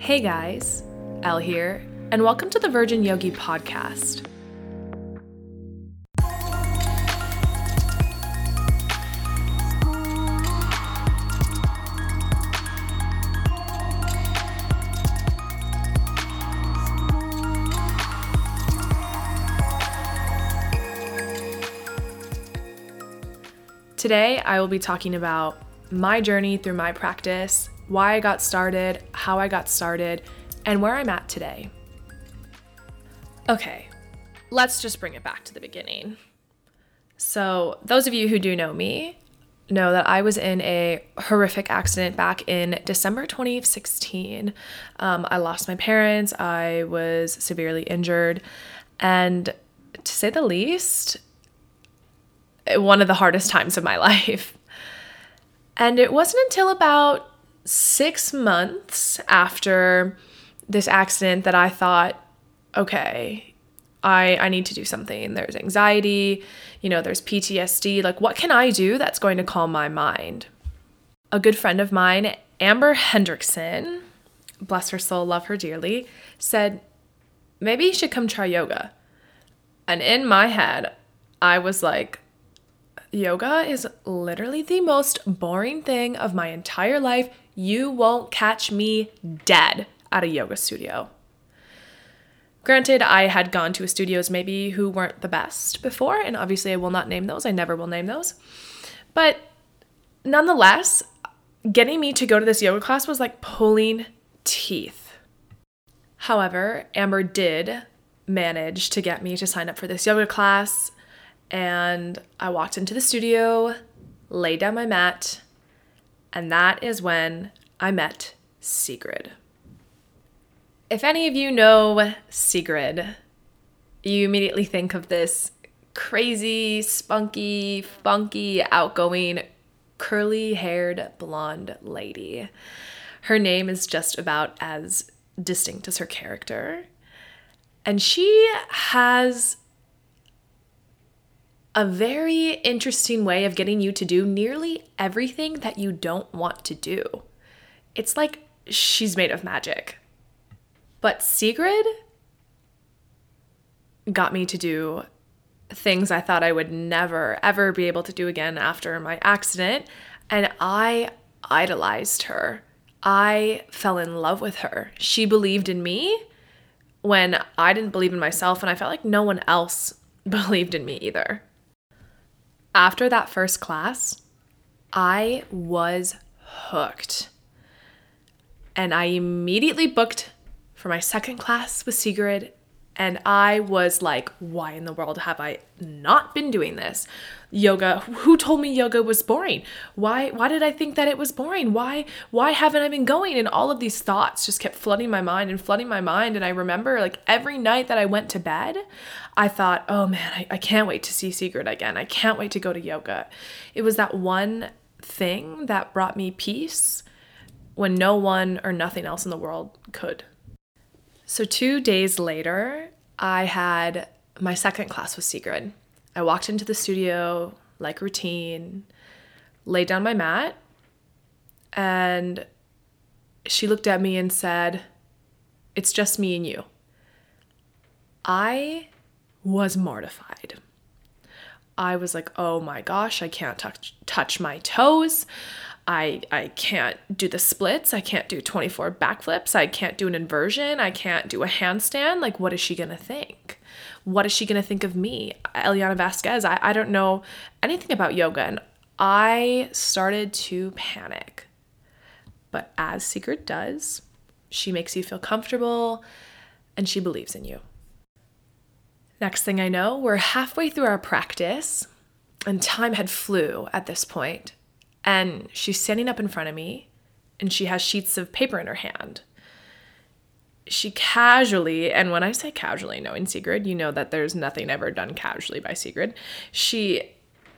Hey guys, Elle here, and welcome to the Virgin Yogi Podcast. Today, I will be talking about my journey through my practice, why I got started, how I got started, and where I'm at today. Okay, let's just bring it back to the beginning. So those of you who do know me know that I was in a horrific accident back in December 2016. I lost my parents, I was severely injured, and to say the least, one of the hardest times of my life. And it wasn't until about 6 months after this accident that I thought, okay, I need to do something. There's anxiety, there's PTSD. What can I do that's going to calm my mind? A good friend of mine, Amber Hendrickson, bless her soul, love her dearly, said, maybe you should come try yoga. And in my head, I was like, yoga is literally the most boring thing of my entire life. You won't catch me dead at a yoga studio. Granted, I had gone to studios maybe who weren't the best before, and obviously I will not name those. I never will name those. But nonetheless, getting me to go to this yoga class was like pulling teeth. However, Amber did manage to get me to sign up for this yoga class. And I walked into the studio, laid down my mat, and that is when I met Sigrid. If any of you know Sigrid, you immediately think of this crazy, spunky, funky, outgoing, curly-haired blonde lady. Her name is just about as distinct as her character. And she has a very interesting way of getting you to do nearly everything that you don't want to do. It's like she's made of magic. But Sigrid got me to do things I thought I would never, ever be able to do again after my accident. And I idolized her. I fell in love with her. She believed in me when I didn't believe in myself, and I felt like no one else believed in me either. After that first class, I was hooked. And I immediately booked for my second class with Sigrid, and I was like, why in the world have I not been doing this? Yoga, who told me yoga was boring? Why did I think that it was boring? Why haven't I been going? And all of these thoughts just kept flooding my mind. And I remember every night that I went to bed, I thought, oh man, I can't wait to see Sigrid again. I can't wait to go to yoga. It was that one thing that brought me peace when no one or nothing else in the world could. So 2 days later, I had my second class with Sigrid. I walked into the studio like routine, laid down my mat, and she looked at me and said, it's just me and you. I was mortified. I was like, oh my gosh, I can't touch my toes. I can't do the splits. I can't do 24 backflips. I can't do an inversion. I can't do a handstand. What is she going to think? What is she going to think of me? Elianna Vazquez, I don't know anything about yoga. And I started to panic. But as Sigrid does, she makes you feel comfortable and she believes in you. Next thing I know, we're halfway through our practice, and time had flew at this point, and she's standing up in front of me, and she has sheets of paper in her hand. She casually, and when I say casually, knowing Sigrid, you know that there's nothing ever done casually by Sigrid, she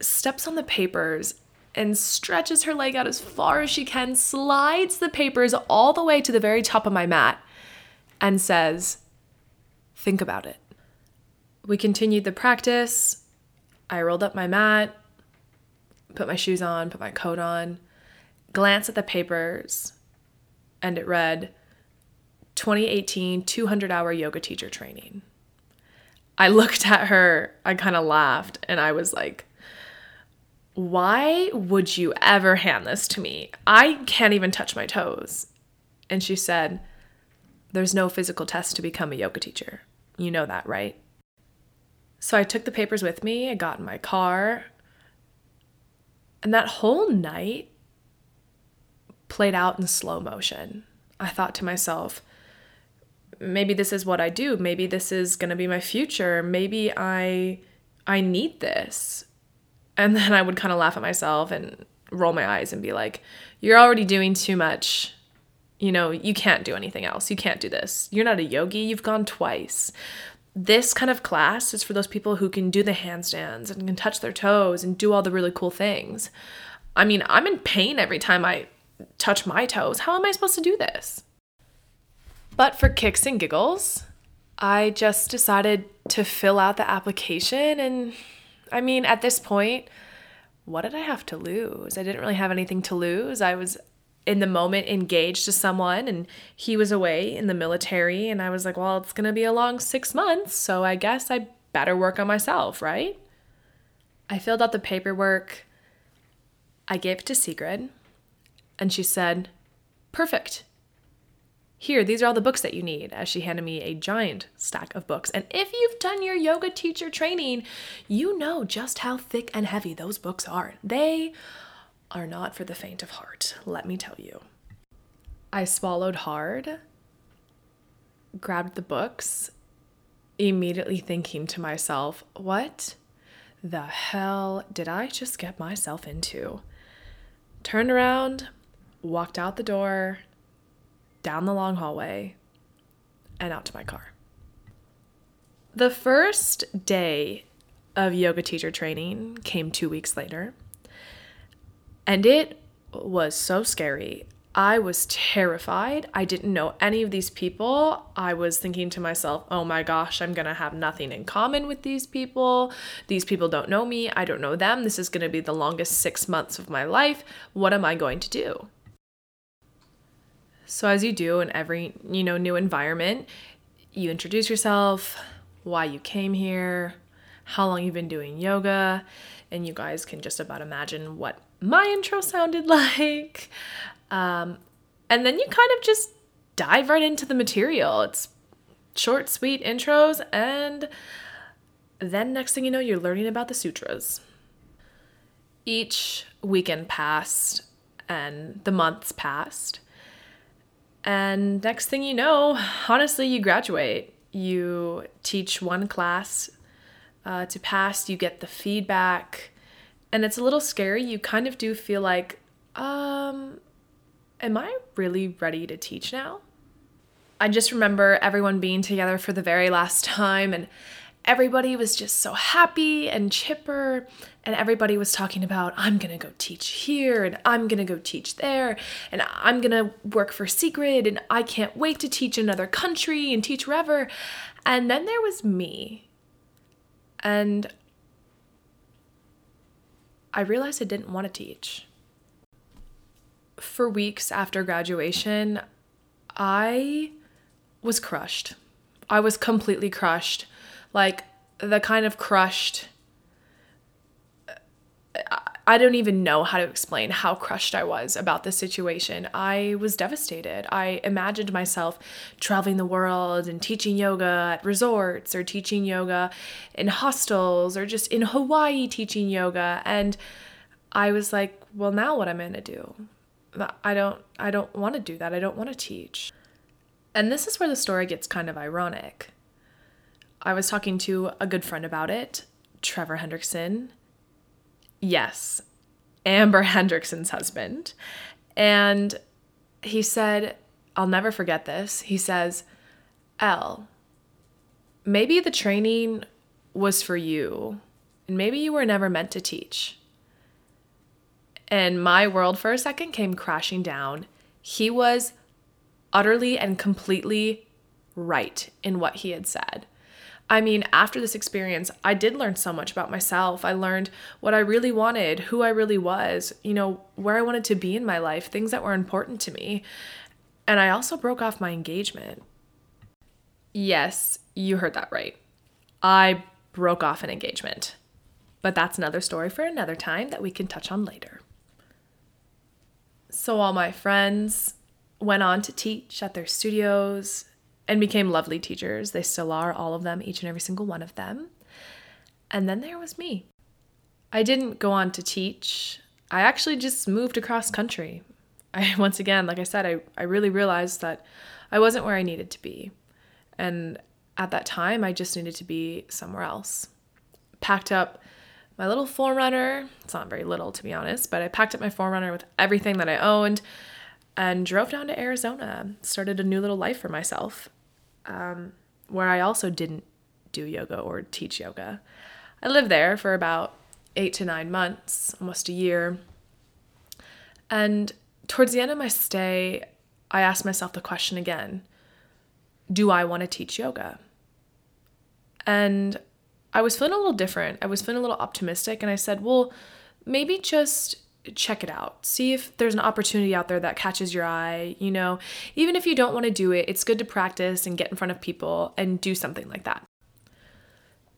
steps on the papers and stretches her leg out as far as she can, slides the papers all the way to the very top of my mat, and says, think about it. We continued the practice. I rolled up my mat, put my shoes on, put my coat on, glanced at the papers, and it read, 2018 200-hour yoga teacher training. I looked at her, I kind of laughed, and I was like, why would you ever hand this to me? I can't even touch my toes. And she said, there's no physical test to become a yoga teacher. You know that, right? So I took the papers with me, I got in my car, and that whole night played out in slow motion. I thought to myself, maybe this is what I do. Maybe this is going to be my future. Maybe I need this. And then I would kind of laugh at myself and roll my eyes and be like, you're already doing too much. You know, you can't do anything else. You can't do this. You're not a yogi. You've gone twice. This kind of class is for those people who can do the handstands and can touch their toes and do all the really cool things. I mean, I'm in pain every time I touch my toes. How am I supposed to do this? But for kicks and giggles, I just decided to fill out the application. And I mean, at this point, what did I have to lose? I didn't really have anything to lose. I was in the moment engaged to someone, and he was away in the military. And I was like, well, it's going to be a long 6 months, so I guess I better work on myself, right? I filled out the paperwork. I gave it to Sigrid, and she said, perfect. Here, these are all the books that you need, as she handed me a giant stack of books. And if you've done your yoga teacher training, you know just how thick and heavy those books are. They are not for the faint of heart, let me tell you. I swallowed hard, grabbed the books, immediately thinking to myself, what the hell did I just get myself into? Turned around, walked out the door, down the long hallway, and out to my car. The first day of yoga teacher training came 2 weeks later, and it was so scary. I was terrified. I didn't know any of these people. I was thinking to myself, oh my gosh, I'm going to have nothing in common with these people. These people don't know me. I don't know them. This is going to be the longest 6 months of my life. What am I going to do? So as you do in every, new environment, you introduce yourself, why you came here, how long you've been doing yoga, and you guys can just about imagine what my intro sounded like. And then you kind of just dive right into the material. It's short, sweet intros, and then next thing you know, you're learning about the sutras. Each weekend passed, and the months passed, and next thing you know, honestly, you graduate. You teach one class to pass, you get the feedback, and it's a little scary. You kind of do feel like, am I really ready to teach now? I just remember everyone being together for the very last time, and everybody was just so happy and chipper, and everybody was talking about, I'm going to go teach here, and I'm going to go teach there, and I'm going to work for Sigrid, and I can't wait to teach another country and teach wherever. And then there was me. And I realized I didn't want to teach. For weeks after graduation, I was crushed. I was completely crushed. Like, the kind of crushed, I don't even know how to explain how crushed I was about this situation. I was devastated. I imagined myself traveling the world and teaching yoga at resorts, or teaching yoga in hostels, or just in Hawaii teaching yoga. And I was like, well, now what am I going to do? I don't want to do that. I don't want to teach. And this is where the story gets kind of ironic. I was talking to a good friend about it, Trevor Hendrickson. Yes, Amber Hendrickson's husband. And he said, I'll never forget this. He says, Elle, maybe the training was for you, and maybe you were never meant to teach. And my world for a second came crashing down. He was utterly and completely right in what he had said. I mean, after this experience, I did learn so much about myself. I learned what I really wanted, who I really was, where I wanted to be in my life, things that were important to me. And I also broke off my engagement. Yes, you heard that right. I broke off an engagement. But that's another story for another time that we can touch on later. So all my friends went on to teach at their studios and became lovely teachers. They still are, all of them, each and every single one of them. And then there was me. I didn't go on to teach. I actually just moved across country. Once again, like I said, I really realized that I wasn't where I needed to be. And at that time, I just needed to be somewhere else. Packed up my little 4Runner. It's not very little, to be honest, but I packed up my 4Runner with everything that I owned and drove down to Arizona. Started a new little life for myself, where I also didn't do yoga or teach yoga. I lived there for about 8 to 9 months, almost a year. And towards the end of my stay, I asked myself the question again, do I want to teach yoga? And I was feeling a little different. I was feeling a little optimistic. And I said, well, maybe just check it out. See if there's an opportunity out there that catches your eye. You know, even if you don't want to do it, it's good to practice and get in front of people and do something like that.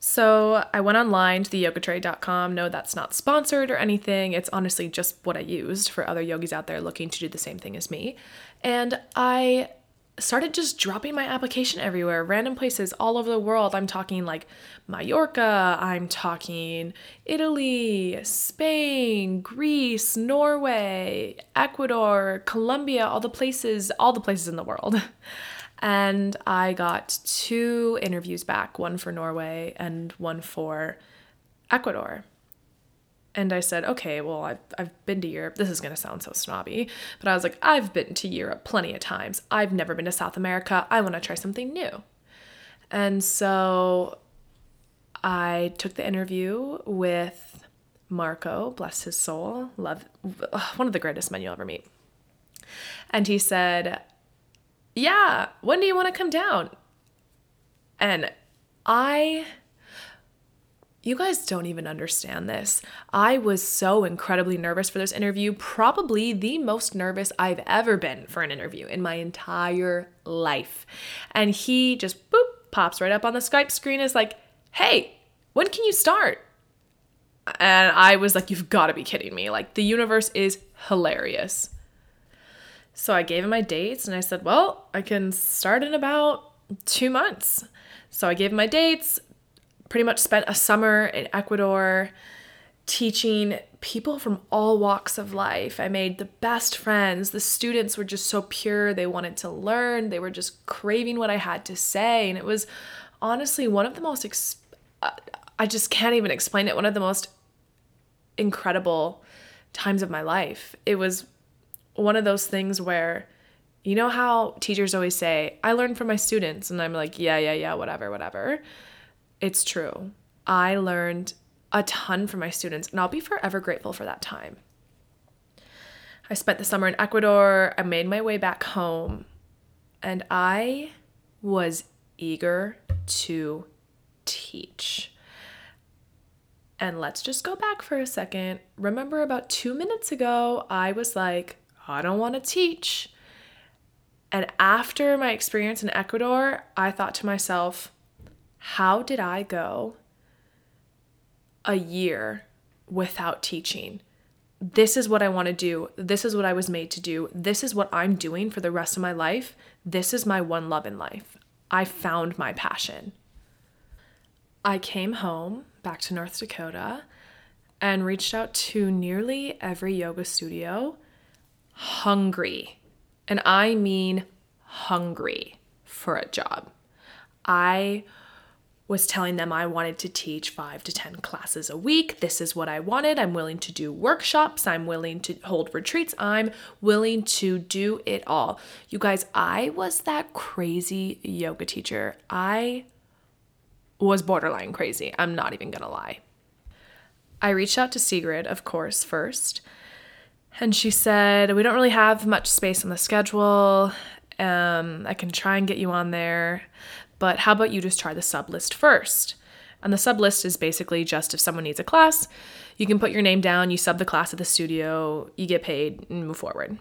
So I went online to theyogatrade.com. No, that's not sponsored or anything. It's honestly just what I used for other yogis out there looking to do the same thing as me. And I started just dropping my application everywhere, random places all over the world. I'm talking like Mallorca, I'm talking Italy, Spain, Greece, Norway, Ecuador, Colombia, all the places in the world. And I got 2 interviews back, one for Norway and one for Ecuador. And I said, okay, well, I've been to Europe. This is going to sound so snobby, but I was like, I've been to Europe plenty of times. I've never been to South America. I want to try something new. And so I took the interview with Marco, bless his soul, love, one of the greatest men you'll ever meet. And he said, yeah, when do you want to come down? And you guys don't even understand this. I was so incredibly nervous for this interview, probably the most nervous I've ever been for an interview in my entire life. And he just boop, pops right up on the Skype screen. Is like, hey, when can you start? And I was like, you've got to be kidding me. Like, the universe is hilarious. So I gave him my dates and I said, well, I can start in about 2 months. So I gave him my dates, pretty much spent a summer in Ecuador teaching people from all walks of life. I made the best friends. The students were just so pure. They wanted to learn. They were just craving what I had to say. And it was honestly one of the most, I just can't even explain it, one of the most incredible times of my life. It was one of those things where, you know how teachers always say, I learn from my students, and I'm like, yeah, whatever. It's true. I learned a ton from my students, and I'll be forever grateful for that time. I spent the summer in Ecuador. I made my way back home, and I was eager to teach. And let's just go back for a second. Remember about 2 minutes ago, I was like, I don't want to teach. And after my experience in Ecuador, I thought to myself, how did I go a year without teaching? This is what I want to do. This is what I was made to do. This is what I'm doing for the rest of my life. This is my one love in life. I found my passion. I came home back to North Dakota and reached out to nearly every yoga studio. Hungry, and I mean hungry for a job. I was telling them I wanted to teach 5 to 10 classes a week. This is what I wanted. I'm willing to do workshops. I'm willing to hold retreats. I'm willing to do it all. You guys, I was that crazy yoga teacher. I was borderline crazy. I'm not even gonna lie. I reached out to Sigrid, of course, first. And she said, we don't really have much space on the schedule. I can try and get you on there, but how about you just try the sub list first? And the sub list is basically just if someone needs a class, you can put your name down, you sub the class at the studio, you get paid, and move forward.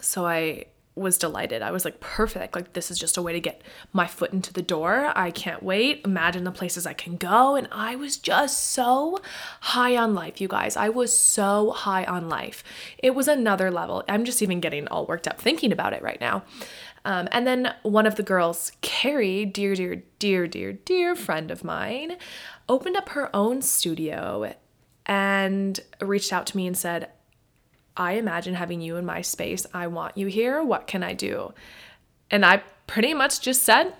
So I was delighted. I was like, perfect. Like, this is just a way to get my foot into the door. I can't wait. Imagine the places I can go. And I was just so high on life, you guys. I was so high on life. It was another level. I'm just even getting all worked up thinking about it right now. And then one of the girls, Carrie, dear friend of mine, opened up her own studio and reached out to me and said, I imagine having you in my space. I want you here. What can I do? And I pretty much just said,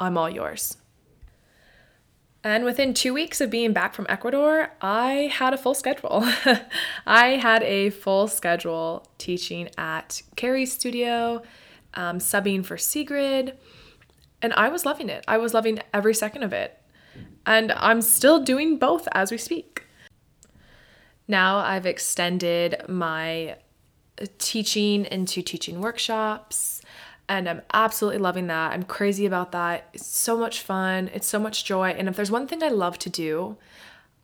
I'm all yours. And within 2 weeks of being back from Ecuador, I had a full schedule. I had a full schedule teaching at Carrie's studio, subbing for Sigrid. And I was loving it. I was loving every second of it. And I'm still doing both as we speak. Now I've extended my teaching into teaching workshops, and I'm absolutely loving that. I'm crazy about that. It's so much fun. It's so much joy. And if there's one thing I love to do,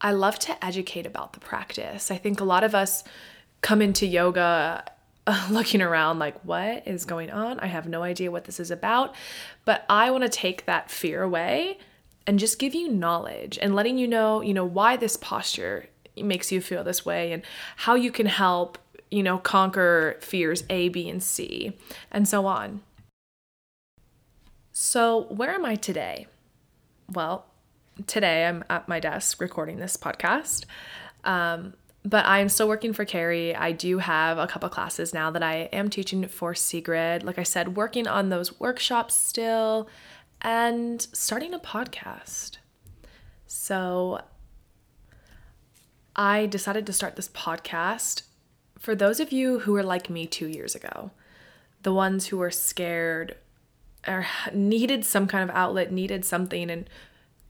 I love to educate about the practice. I think a lot of us come into yoga looking around like, what is going on? I have no idea what this is about, but I want to take that fear away and just give you knowledge and letting you know, why this posture makes you feel this way and how you can help, you know, conquer fears A, B, and C, and so on. So where am I today? Well, today I'm at my desk recording this podcast, but I'm still working for Carrie. I do have a couple classes now that I am teaching for Sigrid. Like I said, working on those workshops still and starting a podcast. So I decided to start this podcast for those of you who were like me 2 years ago, the ones who were scared or needed some kind of outlet, needed something and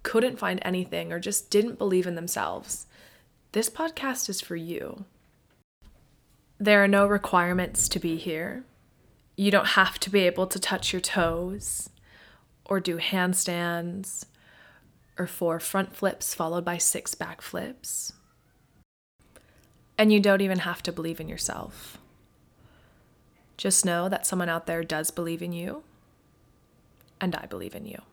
couldn't find anything or just didn't believe in themselves. This podcast is for you. There are no requirements to be here. You don't have to be able to touch your toes or do handstands or 4 front flips followed by 6 back flips. And you don't even have to believe in yourself. Just know that someone out there does believe in you, and I believe in you.